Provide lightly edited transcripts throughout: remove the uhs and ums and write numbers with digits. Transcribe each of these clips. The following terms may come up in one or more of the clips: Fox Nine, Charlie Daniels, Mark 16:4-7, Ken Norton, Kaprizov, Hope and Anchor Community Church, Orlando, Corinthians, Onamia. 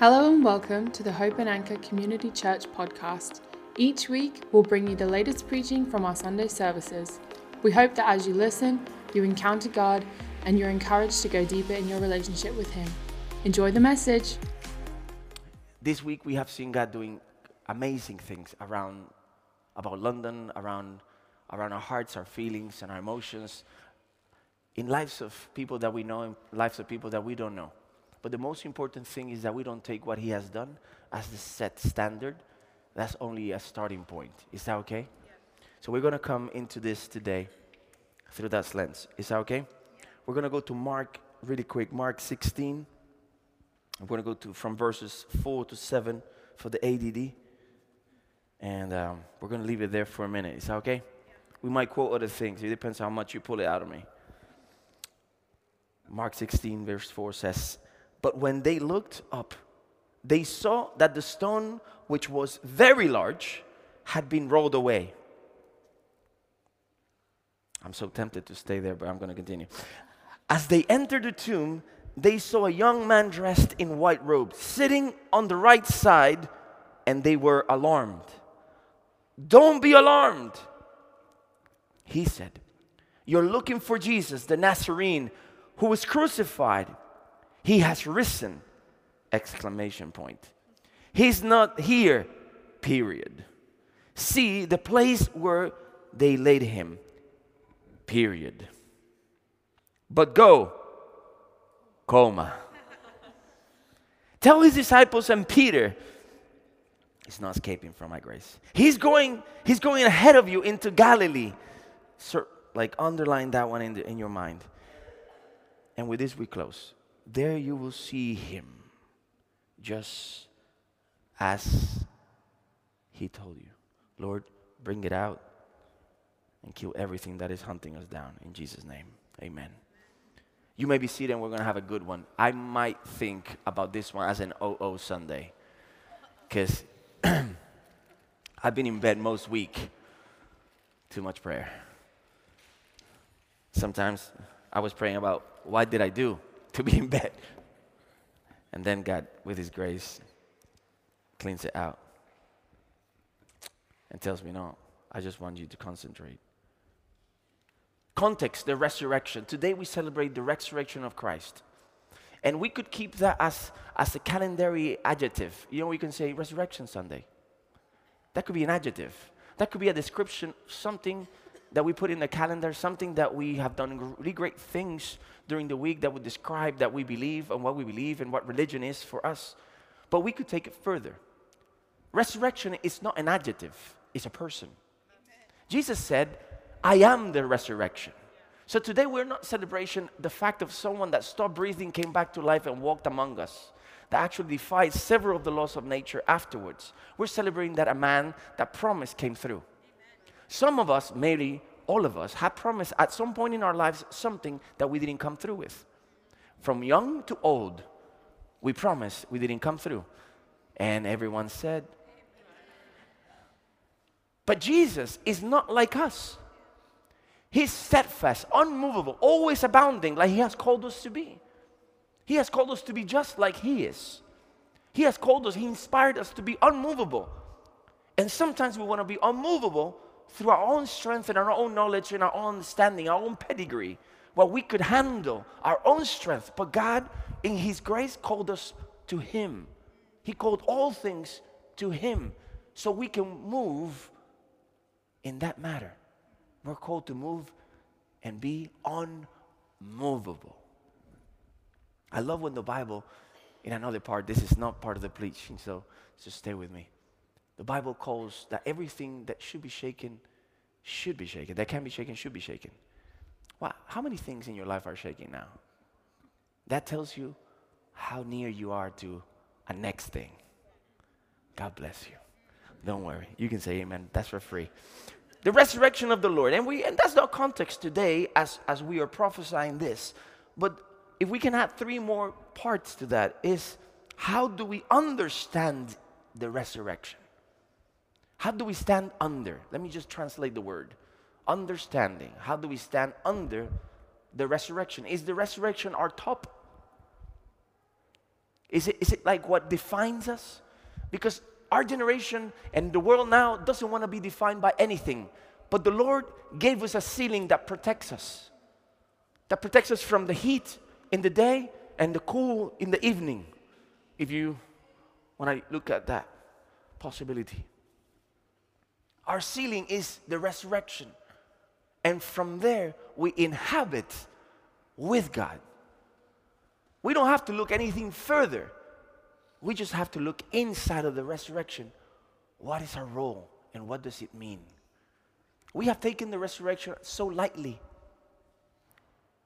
Hello and welcome to the Hope and Anchor Community Church podcast. Each week, we'll bring you the latest preaching from our Sunday services. We hope that as you listen, you encounter God and you're encouraged to go deeper in your relationship with Him. Enjoy the message. This week, we have seen God doing amazing things about London, around our hearts, our feelings, and our emotions, in lives of people that we know and lives of people that we don't know. But the most important thing is that we don't take what He has done as the set standard. That's only a starting point. Is that okay? Yeah. So we're going to come into this today through that lens. Is that okay? Yeah. We're going to go to Mark really quick. Mark 16. I'm going to go to from verses 4-7 for the ADD. And we're going to leave it there for a minute. Is that okay? Yeah. We might quote other things. It depends how much you pull it out of me. Mark 16 verse 4 says, "But when they looked up, they saw that the stone, which was very large, had been rolled away." I'm so tempted to stay there, but I'm going to continue. "As they entered the tomb, they saw a young man dressed in white robes, sitting on the right side, and they were alarmed. 'Don't be alarmed,' he said. 'You're looking for Jesus, the Nazarene, who was crucified. He has risen!' He's not here, period. See the place where they laid him, period. But go, coma. Tell his disciples and Peter, he's not escaping from my grace. He's going ahead of you into Galilee." So, underline that one in your mind. And with this we close. "There you will see him, just as he told you." Lord, bring it out and kill everything that is hunting us down. In Jesus' name, amen. You may be seated and we're going to have a good one. I might think about this one as an OO Sunday, because I've been in bed most week. Too much prayer. Sometimes I was praying about, what did I do to be in bed? And then God, with His grace, cleans it out and tells me, "No, I just want you to concentrate." Context, the resurrection. Today we celebrate the resurrection of Christ. And we could keep that as a calendary adjective. You know, we can say Resurrection Sunday. That could be an adjective. That could be a description of something that we put in the calendar, something that we have done really great things during the week that would describe that we believe and what we believe and what religion is for us. But we could take it further. Resurrection is not an adjective, it's a person. Amen. Jesus said, "I am the resurrection." Yeah. So today we're not celebrating the fact of someone that stopped breathing, came back to life and walked among us, that actually defied several of the laws of nature afterwards. We're celebrating that a man that promised came through. Some of us, maybe all of us, have promised at some point in our lives something that we didn't come through with. From young to old, we promised, we didn't come through. And everyone said. But Jesus is not like us. He's steadfast, unmovable, always abounding like He has called us to be. He has called us to be just like He is. He has called us, He inspired us to be unmovable. And sometimes we want to be unmovable through our own strength and our own knowledge and our own understanding, our own pedigree, what we could handle, our own strength. But God, in His grace, called us to Him. He called all things to Him so we can move in that matter. We're called to move and be unmovable. I love when the Bible, in another part, this is not part of the preaching, so just stay with me. The Bible calls that everything that should be shaken. That can be shaken, should be shaken. Wow, how many things in your life are shaking now? That tells you how near you are to a next thing. God bless you. Don't worry. You can say amen. That's for free. The resurrection of the Lord. And that's not context today as we are prophesying this. But if we can add three more parts to that, is how do we understand the resurrection? How do we stand under? Let me just translate the word. Understanding. How do we stand under the resurrection? Is the resurrection our top? Is it like what defines us? Because our generation and the world now doesn't want to be defined by anything. But the Lord gave us a ceiling that protects us from the heat in the day and the cool in the evening. If you want to look at that possibility. Our ceiling is the resurrection. And from there, we inhabit with God. We don't have to look anything further. We just have to look inside of the resurrection. What is our role and what does it mean? We have taken the resurrection so lightly,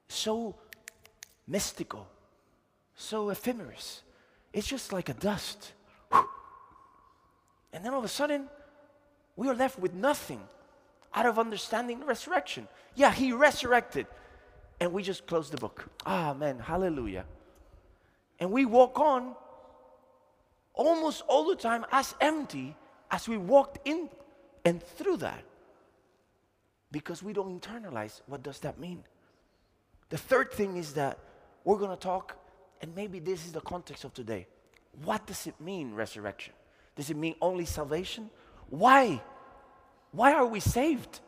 so mystical, so ephemeral. It's just like a dust. And then all of a sudden, we are left with nothing out of understanding the resurrection. Yeah, he resurrected. And we just close the book. Amen. Hallelujah. And we walk on almost all the time as empty as we walked in and through that. Because we don't internalize what does that mean. The third thing is that we're going to talk, and maybe this is the context of today. What does it mean, resurrection? Does it mean only salvation? Why? Why are we saved?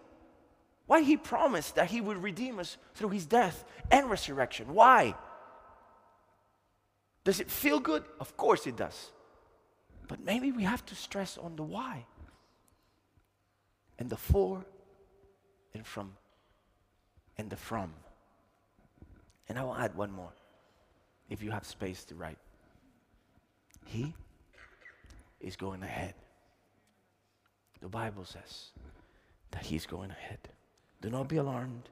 Why he promised that he would redeem us through his death and resurrection? Why? Does it feel good? Of course it does. But maybe we have to stress on the why. And the for, and from, and the from. And I will add one more, if you have space to write. He is going ahead. The Bible says that he's going ahead. Do not be alarmed.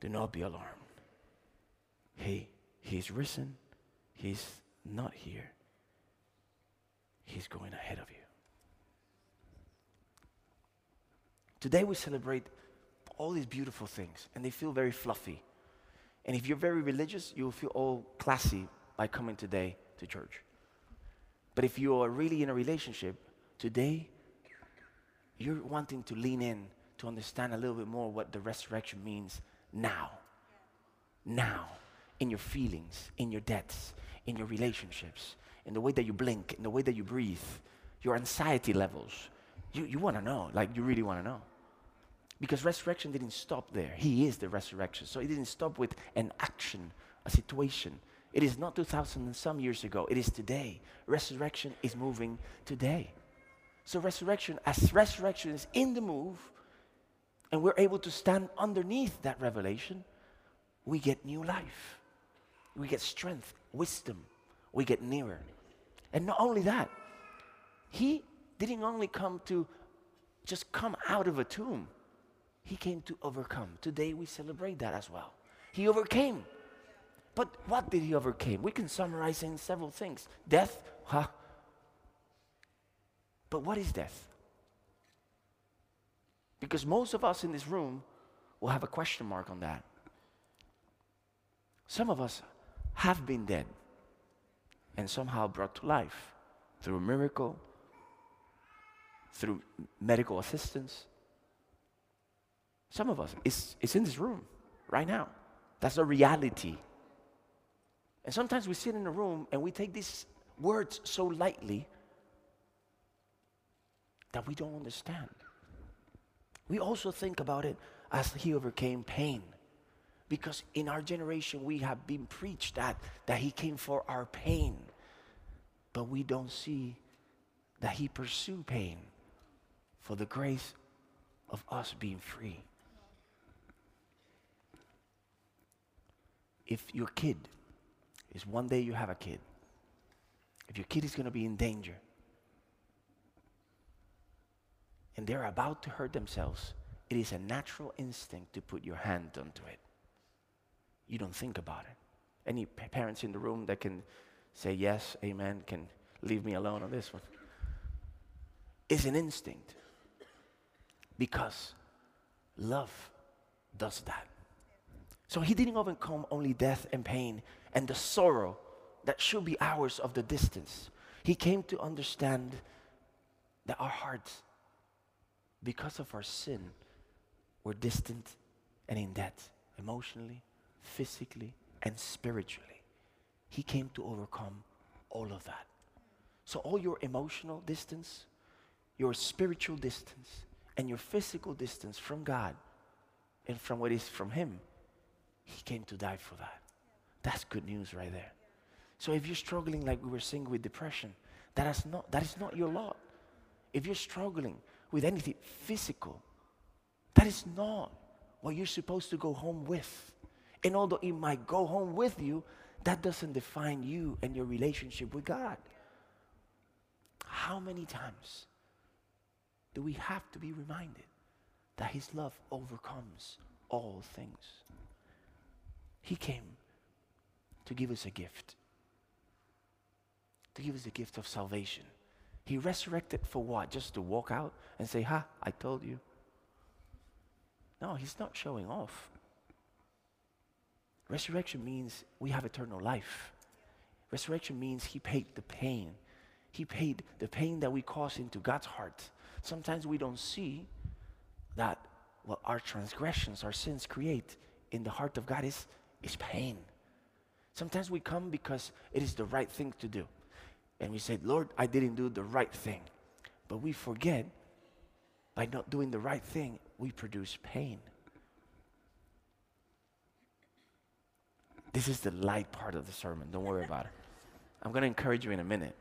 Do not be alarmed. He's risen. He's not here. He's going ahead of you. Today we celebrate all these beautiful things, and they feel very fluffy. And if you're very religious, you'll feel all classy by coming today to church. But if you are really in a relationship, today you're wanting to lean in to understand a little bit more what the resurrection means now. Now, in your feelings, in your debts, in your relationships, in the way that you blink, in the way that you breathe, your anxiety levels. You want to know, like you really want to know. Because resurrection didn't stop there. He is the resurrection. So it didn't stop with an action, a situation. It is not 2,000 and some years ago. It is today. Resurrection is moving today. So resurrection, as resurrection is in the move, and we're able to stand underneath that revelation, we get new life. We get strength, wisdom. We get nearer. And not only that, he didn't only come to just come out of a tomb. He came to overcome. Today we celebrate that as well. He overcame. But what did he overcome? We can summarize in several things. Death, But what is death? Because most of us in this room will have a question mark on that. Some of us have been dead and somehow brought to life through a miracle, through medical assistance. Some of us, it's in this room right now. That's a reality. And sometimes we sit in a room and we take these words so lightly that we don't understand. We also think about it as he overcame pain. Because in our generation, we have been preached that he came for our pain. But we don't see that he pursued pain for the grace of us being free. If your kid is one day you have a kid, if your kid is going to be in danger, and they're about to hurt themselves, it is a natural instinct to put your hand onto it. You don't think about it. Any parents in the room that can say yes, amen, can leave me alone on this one. It's an instinct. Because love does that. So he didn't overcome only death and pain and the sorrow that should be ours of the distance. He came to understand that our hearts, because of our sin, we're distant and in debt, emotionally, physically, and spiritually. He came to overcome all of that. So all your emotional distance, your spiritual distance, and your physical distance from God and from what is from Him, He came to die for that. That's good news right there. So if you're struggling, like we were saying, with depression, that is not your lot. If you're struggling with anything physical, that is not what you're supposed to go home with. And although it might go home with you, that doesn't define you and your relationship with God. How many times do we have to be reminded that His love overcomes all things? He came to give us a gift, to give us the gift of salvation. He resurrected for what? Just to walk out and say, "Ha, I told you." No, He's not showing off. Resurrection means we have eternal life. Resurrection means He paid the pain. He paid the pain that we cause into God's heart. Sometimes we don't see that what our transgressions, our sins create in the heart of God is pain. Sometimes we come because it is the right thing to do. And we say, "Lord, I didn't do the right thing." But we forget, by not doing the right thing, we produce pain. This is the light part of the sermon. Don't worry about it. I'm going to encourage you in a minute.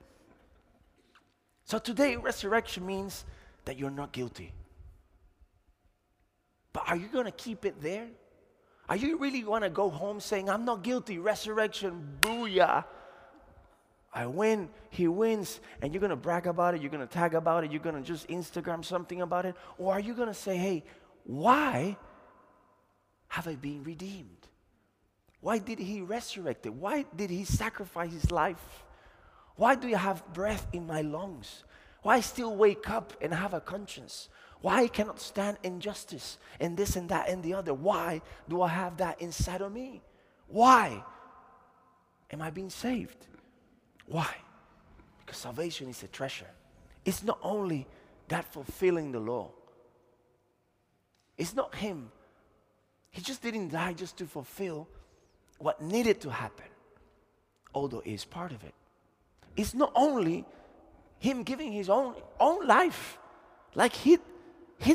So today, resurrection means that you're not guilty. But are you going to keep it there? Are you really going to go home saying, "I'm not guilty, resurrection, booyah. I win, He wins," and you're going to brag about it, you're going to tag about it, you're going to just Instagram something about it? Or are you going to say, "Hey, why have I been redeemed? Why did He resurrect it? Why did He sacrifice His life? Why do I have breath in my lungs? Why I still wake up and have a conscience? Why I cannot stand injustice and this and that and the other? Why do I have that inside of me? Why am I being saved?" Why? Because salvation is a treasure. It's not only that fulfilling the law. It's not Him. He just didn't die just to fulfill what needed to happen, although it's part of it. It's not only Him giving His own life. Like he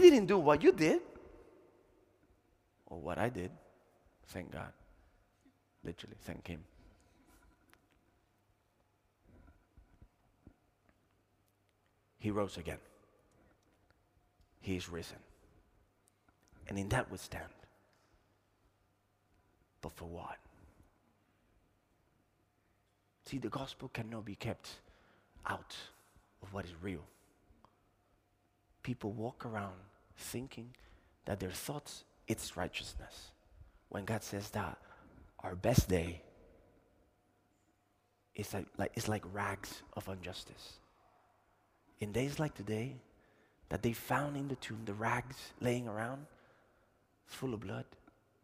didn't do what you did or what I did. Thank God. Literally, thank Him. He rose again. He is risen. And in that we stand. But for what? See, the gospel cannot be kept out of what is real. People walk around thinking that their thoughts, it's righteousness. When God says that our best day is like rags of injustice. In days like today, that they found in the tomb the rags laying around, full of blood,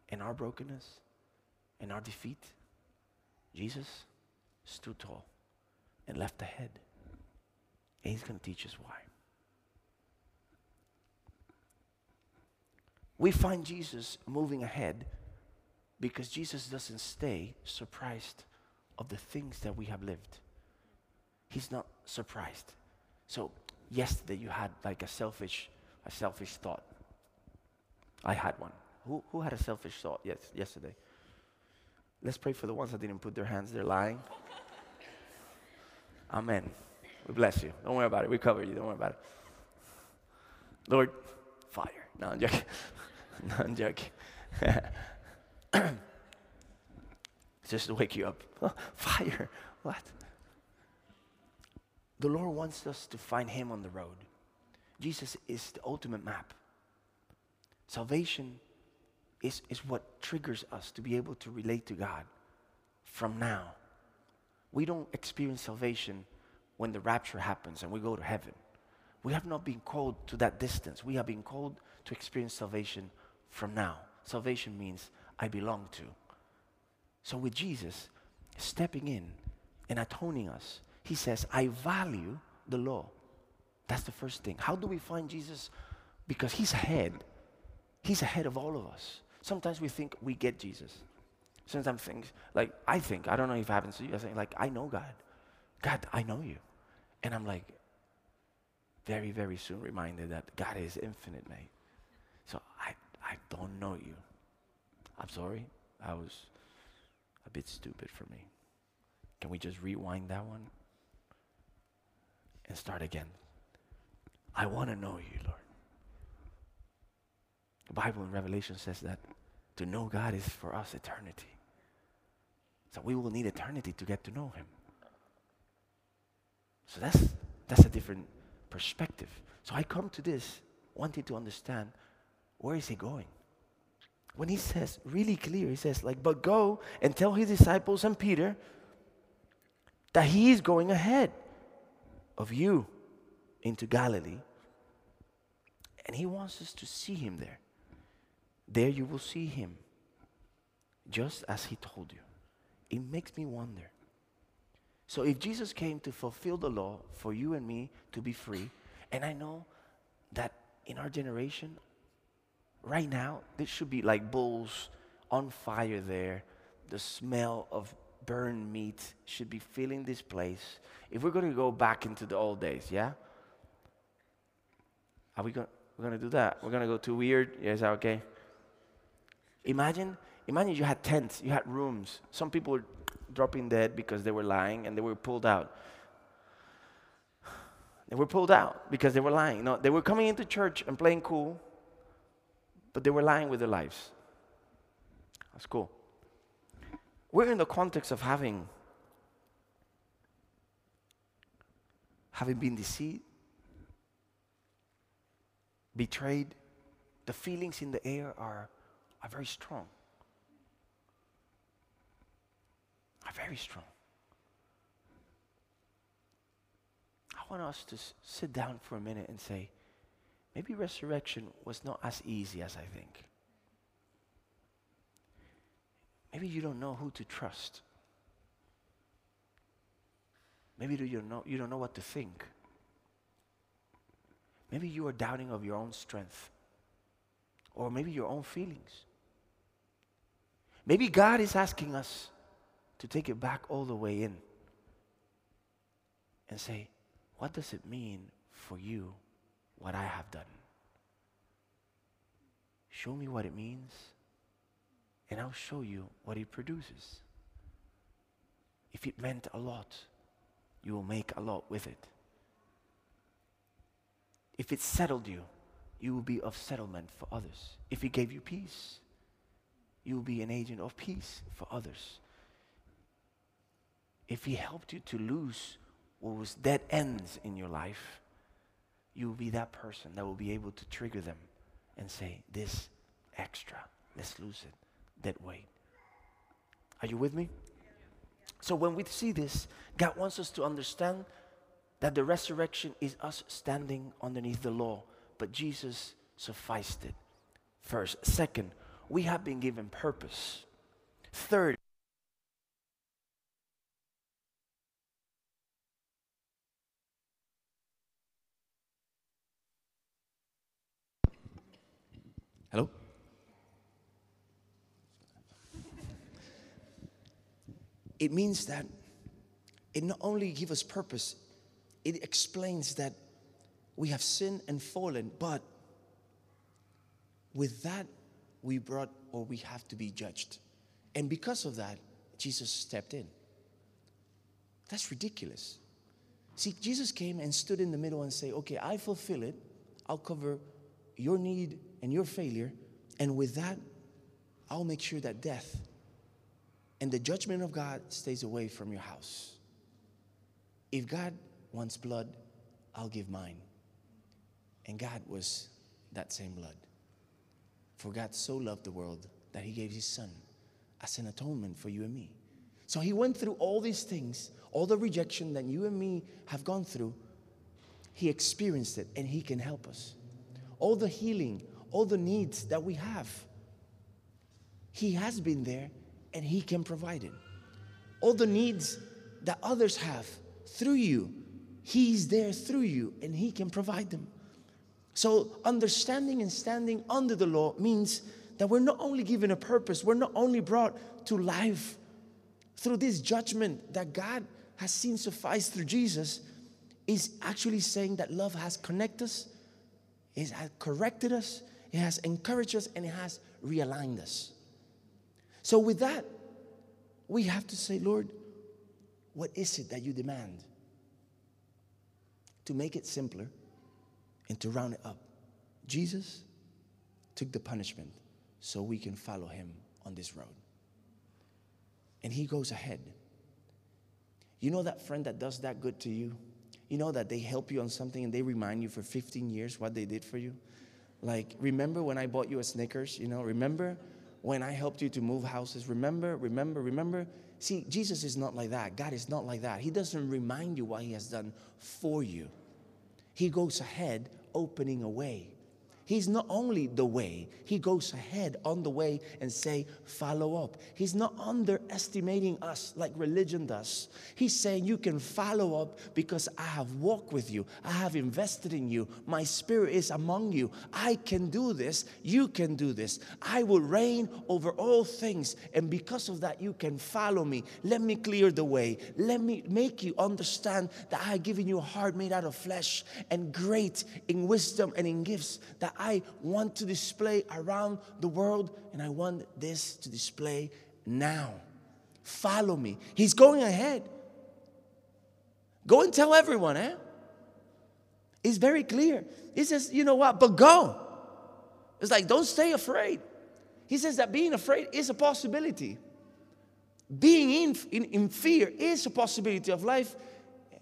and our brokenness, and our defeat, Jesus stood tall and left ahead. And He's going to teach us why. We find Jesus moving ahead because Jesus doesn't stay surprised of the things that we have lived. He's not surprised. So yesterday you had like a selfish thought. I had one. Who had a selfish thought yesterday? Let's pray for the ones that didn't put their hands. They're lying. Amen. We bless you. Don't worry about it. We cover you. Don't worry about it. Lord, fire. No, I'm joking. No, I'm joking. Just to wake you up. Oh, fire. What? The Lord wants us to find Him on the road. Jesus is the ultimate map. Salvation is what triggers us to be able to relate to God from now. We don't experience salvation when the rapture happens and we go to heaven. We have not been called to that distance. We have been called to experience salvation from now. Salvation means I belong to. So with Jesus stepping in and atoning us, He says, I value the law. That's the first thing. How do we find Jesus? Because He's ahead. He's ahead of all of us. Sometimes we think we get Jesus. Sometimes I think, I don't know if it happens to you, I think, I know God. God, I know you. And I'm like, very, very soon reminded that God is infinite, mate. So I don't know you. I'm sorry. I was a bit stupid for me. Can we just rewind that one and start again? I want to know you, Lord. The Bible in Revelation says that to know God is for us eternity. So we will need eternity to get to know him. So that's a different perspective. So I come to this wanting to understand, where is he going? When he says, really clear, he says, like, but go and tell his disciples and Peter that he is going ahead of you into Galilee. And he wants us to see him there. There you will see him, just as he told you. It makes me wonder. So if Jesus came to fulfill the law for you and me to be free, and I know that in our generation, right now, this should be like bulls on fire there. The smell of burned meat should be filling this place. If we're going to go back into the old days, yeah? Are we going to do that? We're going to go too weird? Yeah, is that okay? Imagine you had tents, you had rooms. Some people were dropping dead because they were lying and they were pulled out. They were pulled out because they were lying. No, they were coming into church and playing cool, but they were lying with their lives. That's cool. We're in the context of having been deceived, betrayed. The feelings in the air are very strong. Are very strong. I want us to sit down for a minute and say, maybe resurrection was not as easy as I think. Maybe you don't know who to trust. Maybe you don't know what to think. Maybe you are doubting of your own strength, or maybe your own feelings. Maybe God is asking us to take it back all the way in and say, what does it mean for you what I have done? Show me what it means, and I'll show you what it produces. If it meant a lot, you will make a lot with it. If it settled you, you will be of settlement for others. If it gave you peace, you will be an agent of peace for others. If he helped you to lose what was dead ends in your life, you will be that person that will be able to trigger them and say, this extra, let's lose it, that weight. Are you with me? So when we see this, God wants us to understand that the resurrection is us standing underneath the law, but Jesus sufficed it. First. Second, we have been given purpose. Third, hello? It means that it not only gives us purpose, it explains that we have sinned and fallen, but with that we have to be judged. And because of that, Jesus stepped in. That's ridiculous. See, Jesus came and stood in the middle and said, okay, I fulfill it, I'll cover your need and your failure, and with that, I'll make sure that death and the judgment of God stays away from your house. If God wants blood, I'll give mine. And God was that same blood. For God so loved the world that he gave his son as an atonement for you and me. So he went through all these things, all the rejection that you and me have gone through. He experienced it, and he can help us. All the healing, all the needs that we have, he has been there, and he can provide it. All the needs that others have through you, he's there through you, and he can provide them. So understanding and standing under the law means that we're not only given a purpose, we're not only brought to life through this judgment that God has seen suffice through Jesus is actually saying that love has connected us, it has corrected us, it has encouraged us, and it has realigned us. So with that, we have to say, Lord, what is it that you demand? To make it simpler and to round it up, Jesus took the punishment so we can follow him on this road. And he goes ahead. You know that friend that does that good to you? You know that they help you on something and they remind you for 15 years what they did for you? Like, remember when I bought you a Snickers? You know, remember when I helped you to move houses? Remember. See, Jesus is not like that. God is not like that. He doesn't remind you what he has done for you. He goes ahead, opening a way. He's not only the way, he goes ahead on the way and say, follow up. He's not underestimating us like religion does. He's saying you can follow up because I have walked with you. I have invested in you. My spirit is among you. I can do this. You can do this. I will reign over all things. And because of that, you can follow me. Let me clear the way. Let me make you understand that I have given you a heart made out of flesh and great in wisdom and in gifts that I want to display around the world, and I want this to display now. Follow me. He's going ahead. Go and tell everyone, It's very clear. He says, you know what, but go. It's like, don't stay afraid. He says that being afraid is a possibility. Being in fear is a possibility of life.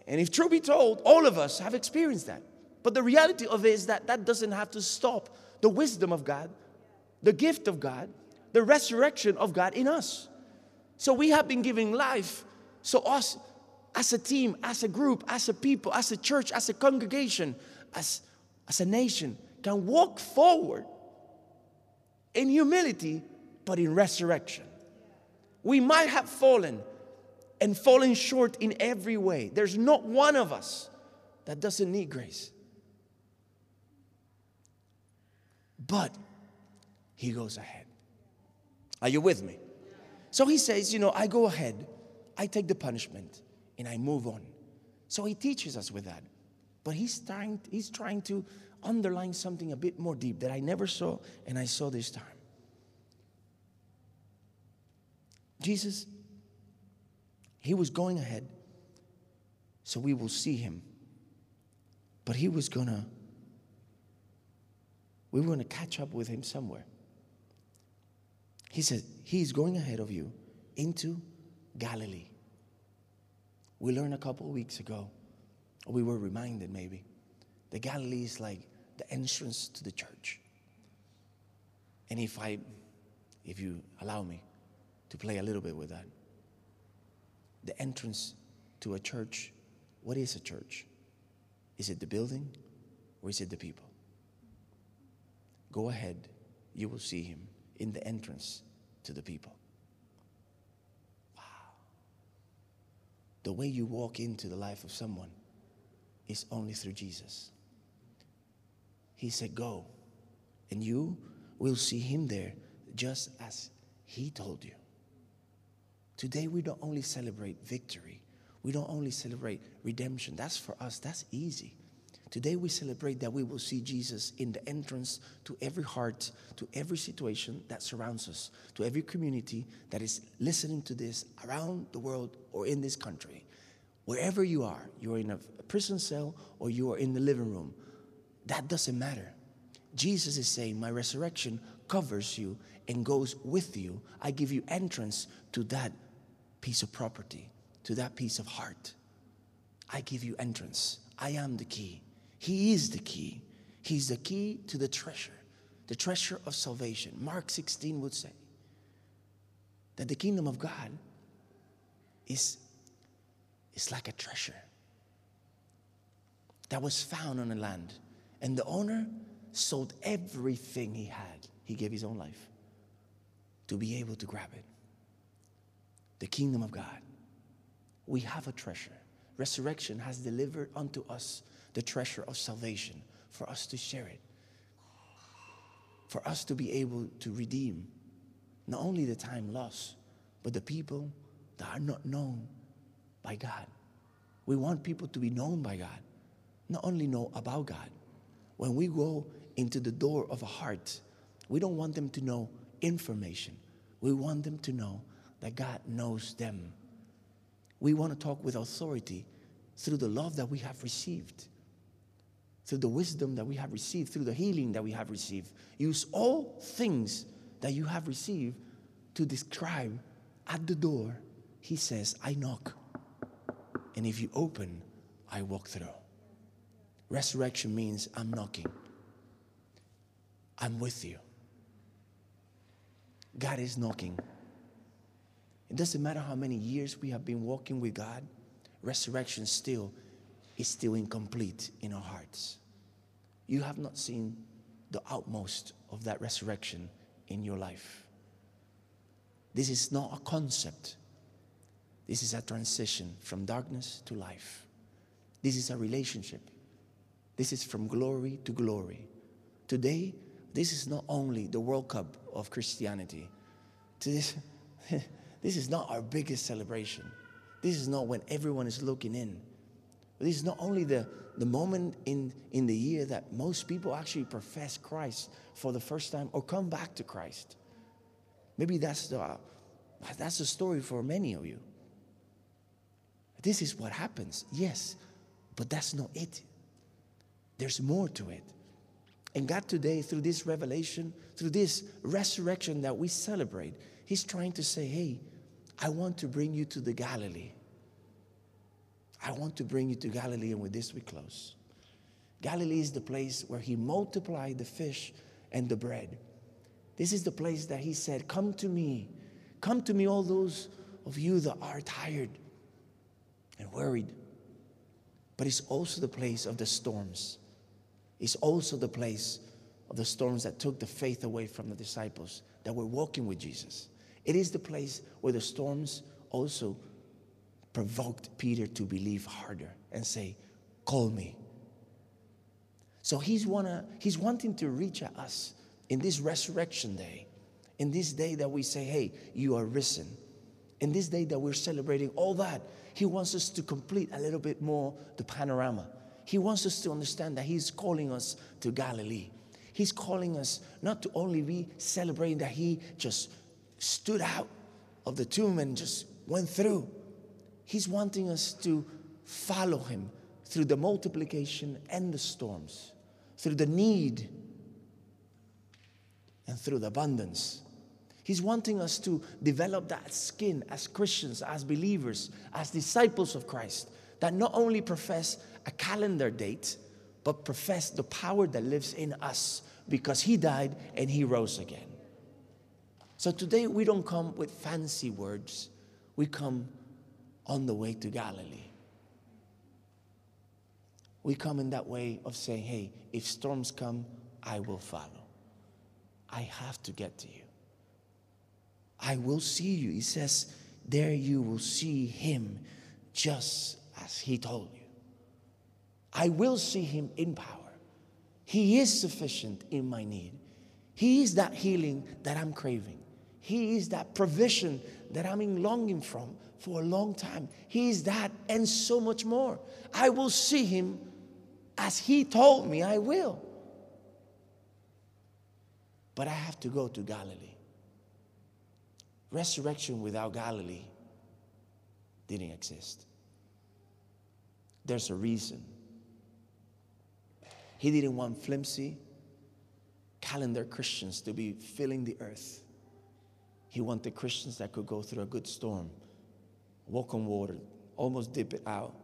And if truth be told, all of us have experienced that. But the reality of it is that doesn't have to stop the wisdom of God, the gift of God, the resurrection of God in us. So we have been giving life. So us, as a team, as a group, as a people, as a church, as a congregation, as a nation, can walk forward in humility, but in resurrection. We might have fallen and fallen short in every way. There's not one of us that doesn't need grace. But he goes ahead. Are you with me? So he says, you know, I go ahead, I take the punishment, and I move on. So he teaches us with that. But he's trying to underline something a bit more deep that I never saw, and I saw this time. Jesus, he was going ahead, so we will see him. But we were going to catch up with him somewhere. He said, he's going ahead of you into Galilee. We learned a couple of weeks ago, or we were reminded maybe, that Galilee is like the entrance to the church. And if you allow me to play a little bit with that, the entrance to a church, what is a church? Is it the building or is it the people? Go ahead, you will see him in the entrance to the people. Wow. The way you walk into the life of someone is only through Jesus. He said, go, and you will see him there just as he told you. Today we don't only celebrate victory. We don't only celebrate redemption. That's for us. That's easy. Today we celebrate that we will see Jesus in the entrance to every heart, to every situation that surrounds us, to every community that is listening to this around the world or in this country. Wherever you are in a prison cell or you are in the living room, that doesn't matter. Jesus is saying, my resurrection covers you and goes with you. I give you entrance to that piece of property, to that piece of heart. I give you entrance. I am the key. He is the key. He's the key to the treasure of salvation. Mark 16 would say that the kingdom of God is like a treasure that was found on a land, and the owner sold everything he had. He gave his own life to be able to grab it. The kingdom of God. We have a treasure. Resurrection has delivered unto us the treasure of salvation for us to share it, for us to be able to redeem not only the time lost, but the people that are not known by God We want people to be known by God, not only know about God. When we go into the door of a heart, we don't want them to know information. We want them to know that God knows them. We want to talk with authority through the love that we have received, through the wisdom that we have received, through the healing that we have received. Use all things that you have received to describe at the door. He says, I knock. And if you open, I walk through. Resurrection means I'm knocking. I'm with you. God is knocking. It doesn't matter how many years we have been walking with God, resurrection still is still incomplete in our hearts. You have not seen the outmost of that resurrection in your life. This is not a concept. This is a transition from darkness to life. This is a relationship. This is from glory to glory. Today, this is not only the World Cup of Christianity. This is not our biggest celebration. This is not when everyone is looking in. This is not only the moment in the year that most people actually profess Christ for the first time or come back to Christ. Maybe that's the story for many of you. This is what happens, yes, but that's not it. There's more to it. And God today, through this revelation, through this resurrection that we celebrate, He's trying to say, hey, I want to bring you to the Galilee. I want to bring you to Galilee, and with this we close. Galilee is the place where He multiplied the fish and the bread. This is the place that He said, come to me. Come to me, all those of you that are tired and worried. But it's also the place of the storms. It's also the place of the storms that took the faith away from the disciples that were walking with Jesus. It is the place where the storms also provoked Peter to believe harder and say, call me. So he's wanting to reach at us in this resurrection day, in this day that we say, hey, you are risen. In this day that we're celebrating all that, He wants us to complete a little bit more the panorama. He wants us to understand that He's calling us to Galilee. He's calling us not to only be celebrating that He just stood out of the tomb and just went through. He's wanting us to follow Him through the multiplication and the storms, through the need and through the abundance. He's wanting us to develop that skin as Christians, as believers, as disciples of Christ, that not only profess a calendar date, but profess the power that lives in us because He died and He rose again. So today we don't come with fancy words. We come on the way to Galilee. We come in that way of saying, hey, if storms come, I will follow. I have to get to you. I will see you. He says, there you will see Him just as He told you. I will see Him in power. He is sufficient in my need. He is that healing that I'm craving. He is that provision that I'm in longing from for a long time. He is that and so much more. I will see Him as He told me I will. But I have to go to Galilee. Resurrection without Galilee didn't exist. There's a reason. He didn't want flimsy calendar Christians to be filling the earth. He wanted Christians that could go through a good storm, walk on water, almost dip it out,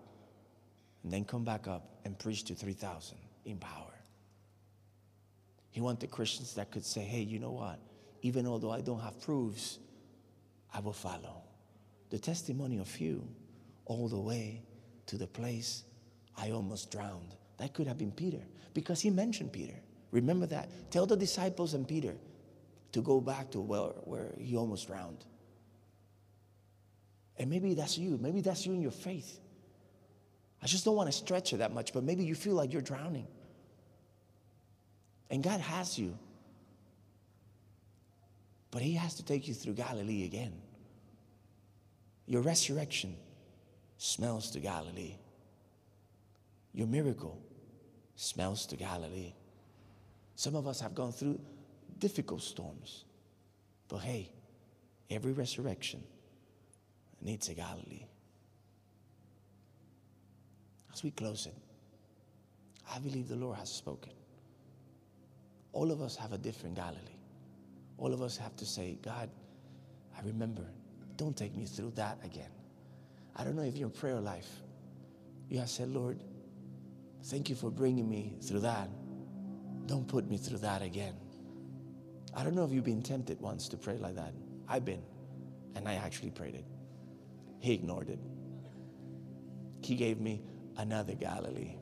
and then come back up and preach to 3,000 in power. He wanted Christians that could say, hey, you know what? Even although I don't have proofs, I will follow the testimony of you all the way to the place I almost drowned. That could have been Peter, because he mentioned Peter. Remember that. Tell the disciples and Peter to go back to where he almost drowned. And maybe that's you. Maybe that's you in your faith. I just don't want to stretch it that much, but maybe you feel like you're drowning. And God has you. But He has to take you through Galilee again. Your resurrection smells to Galilee. Your miracle smells to Galilee. Some of us have gone through difficult storms. But hey, every resurrection needs a Galilee. As we close it, I believe the Lord has spoken. All of us have a different Galilee. All of us have to say, God, I remember. Don't take me through that again. I don't know if your prayer life, you have said, Lord, thank you for bringing me through that. Don't put me through that again. I don't know if you've been tempted once to pray like that. I've been, and I actually prayed it. He ignored it. He gave me another Galilee.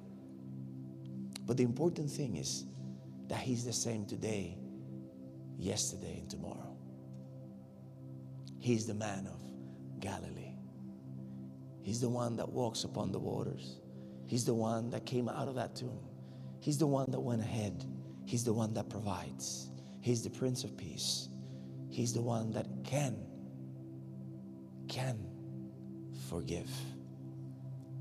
But the important thing is that he's the same today, yesterday, and tomorrow. He's the man of Galilee. He's the one that walks upon the waters. He's the one that came out of that tomb. He's the one that went ahead. He's the one that provides. He's the Prince of Peace. He's the one that can forgive.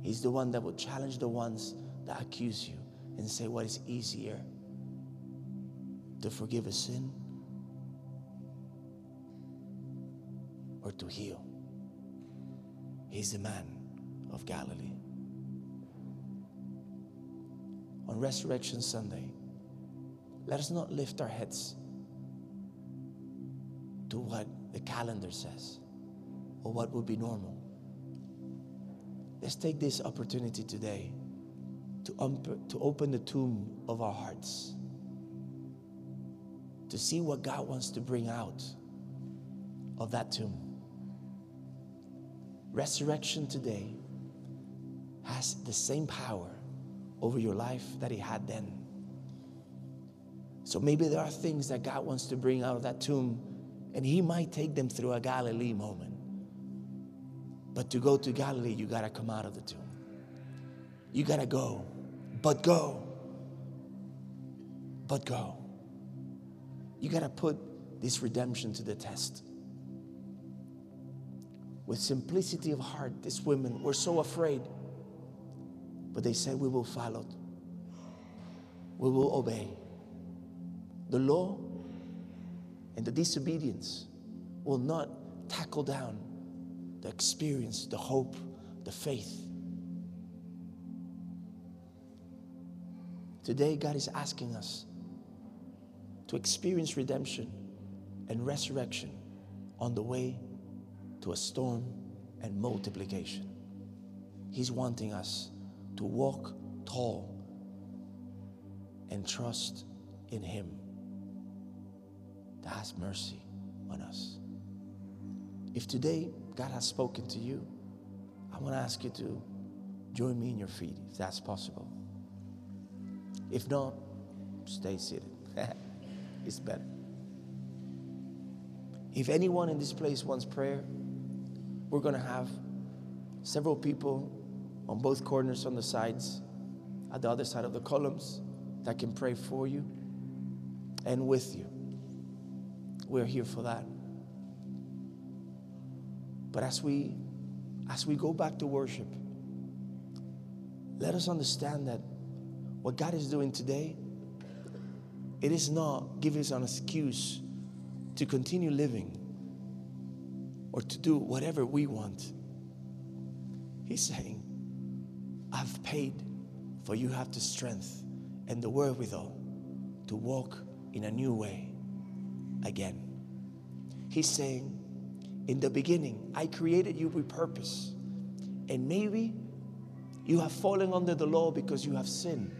He's the one that will challenge the ones that accuse you and say, what is easier, to forgive a sin or to heal? He's the man of Galilee. On Resurrection Sunday, let us not lift our heads to what the calendar says or what would be normal. Let's take this opportunity today to open the tomb of our hearts, to see what God wants to bring out of that tomb. Resurrection today has the same power over your life that he had then. So maybe there are things that God wants to bring out of that tomb, and he might take them through a Galilee moment. But to go to Galilee, you got to come out of the tomb. You got to go, but go. But go. You got to put this redemption to the test. With simplicity of heart, these women were so afraid, but they said, we will follow. We will obey. The law and the disobedience will not tackle down the experience, the hope, the faith. Today, God is asking us to experience redemption and resurrection on the way to a storm and multiplication. He's wanting us to walk tall and trust in him. That has mercy on us. If today God has spoken to you, I want to ask you to join me in your feet, if that's possible. If not, stay seated. It's better. If anyone in this place wants prayer, we're going to have several people on both corners, on the sides, at the other side of the columns, that can pray for you and with you. We're here for that. But as we go back to worship, let us understand that what God is doing today, it is not giving us an excuse to continue living or to do whatever we want. He's saying, I've paid for you have the strength and the wherewithal to walk in a new way again. He's saying, in the beginning, I created you with purpose. And maybe you have fallen under the law because you have sinned.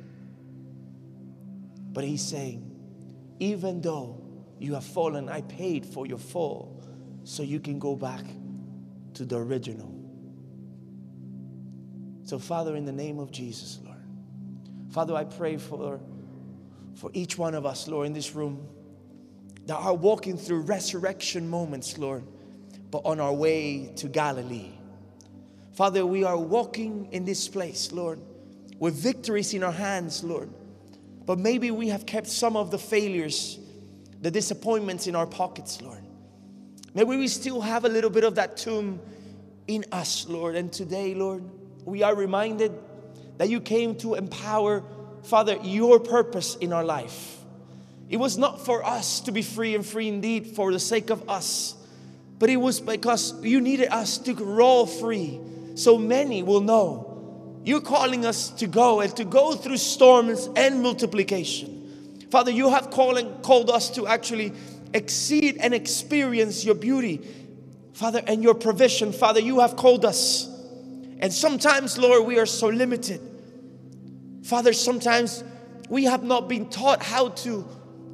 But he's saying, even though you have fallen, I paid for your fall so you can go back to the original. So, Father, in the name of Jesus, Lord, Father, I pray for each one of us, Lord, in this room, that are walking through resurrection moments, Lord, but on our way to Galilee. Father, we are walking in this place, Lord, with victories in our hands, Lord. But maybe we have kept some of the failures, the disappointments in our pockets, Lord. Maybe we still have a little bit of that tomb in us, Lord. And today, Lord, we are reminded that you came to empower, Father, your purpose in our life. It was not for us to be free and free indeed for the sake of us, but it was because you needed us to roll free so many will know. You're calling us to go and to go through storms and multiplication. Father, you have called us to actually exceed and experience your beauty, Father, and your provision. Father, you have called us. And sometimes, Lord, we are so limited. Father, sometimes we have not been taught how to,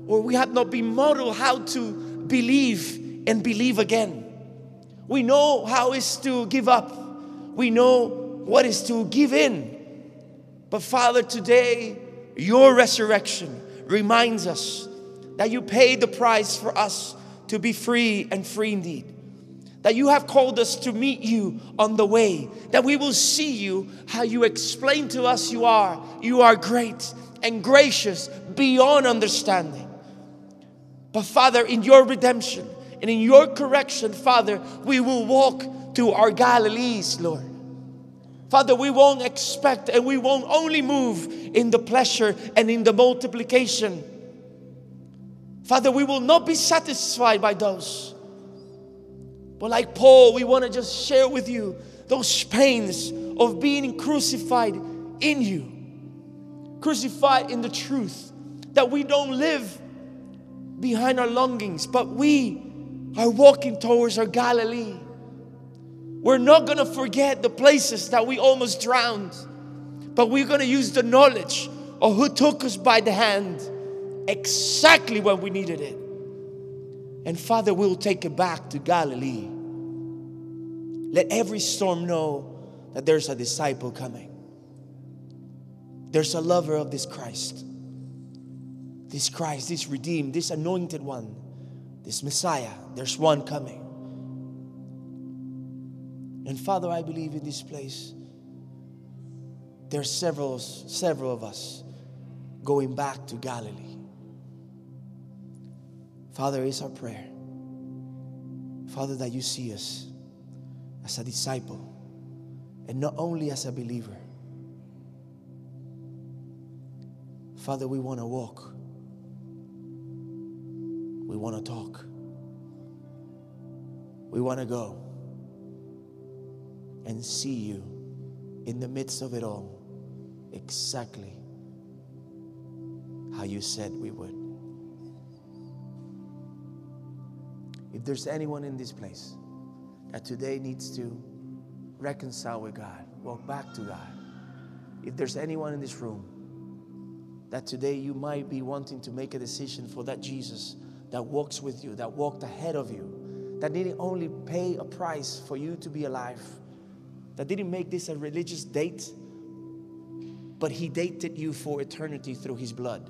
or we have not been modeled how to believe and believe again. We know how is to give up. We know what is to give in. But Father, today, your resurrection reminds us that you paid the price for us to be free and free indeed. That you have called us to meet you on the way. That we will see you how you explain to us you are. You are great and gracious beyond understanding. But Father, in your redemption and in your correction, Father, we will walk to our Galilees, Lord. Father, we won't expect and we won't only move in the pleasure and in the multiplication. Father, we will not be satisfied by those. But like Paul, we want to just share with you those pains of being crucified in you. Crucified in the truth that we don't live behind our longings, but we are walking towards our Galilee. We're not going to forget the places that we almost drowned, but we're going to use the knowledge of who took us by the hand exactly when we needed it. And Father, we'll take it back to Galilee. Let every storm know that there's a disciple coming. There's a lover of this Christ. This Christ, this redeemed, this anointed one, this Messiah. There's one coming. And Father, I believe in this place, there are several of us going back to Galilee. Father, it's our prayer. Father, that you see us as a disciple and not only as a believer. Father, we want to walk. We want to talk. We want to go and see you in the midst of it all, exactly how you said we would. If there's anyone in this place that today needs to reconcile with God, walk back to God. If there's anyone in this room that today you might be wanting to make a decision for that Jesus that walks with you, that walked ahead of you, that didn't only pay a price for you to be alive, that didn't make this a religious date, but he dated you for eternity through his blood.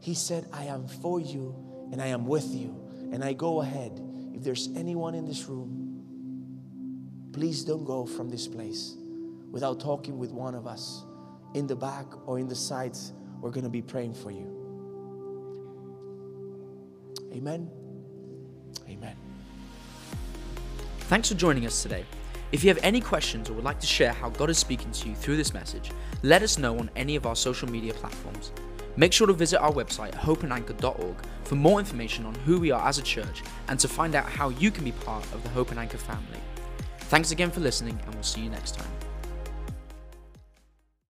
He said, I am for you and I am with you and I go ahead. If there's anyone in this room, please don't go from this place without talking with one of us. In the back or in the sides, we're going to be praying for you. Amen. Amen. Thanks for joining us today. If you have any questions or would like to share how God is speaking to you through this message, let us know on any of our social media platforms. Make sure to visit our website at hopeandanchor.org for more information on who we are as a church and to find out how you can be part of the Hope and Anchor family. Thanks again for listening, and we'll see you next time.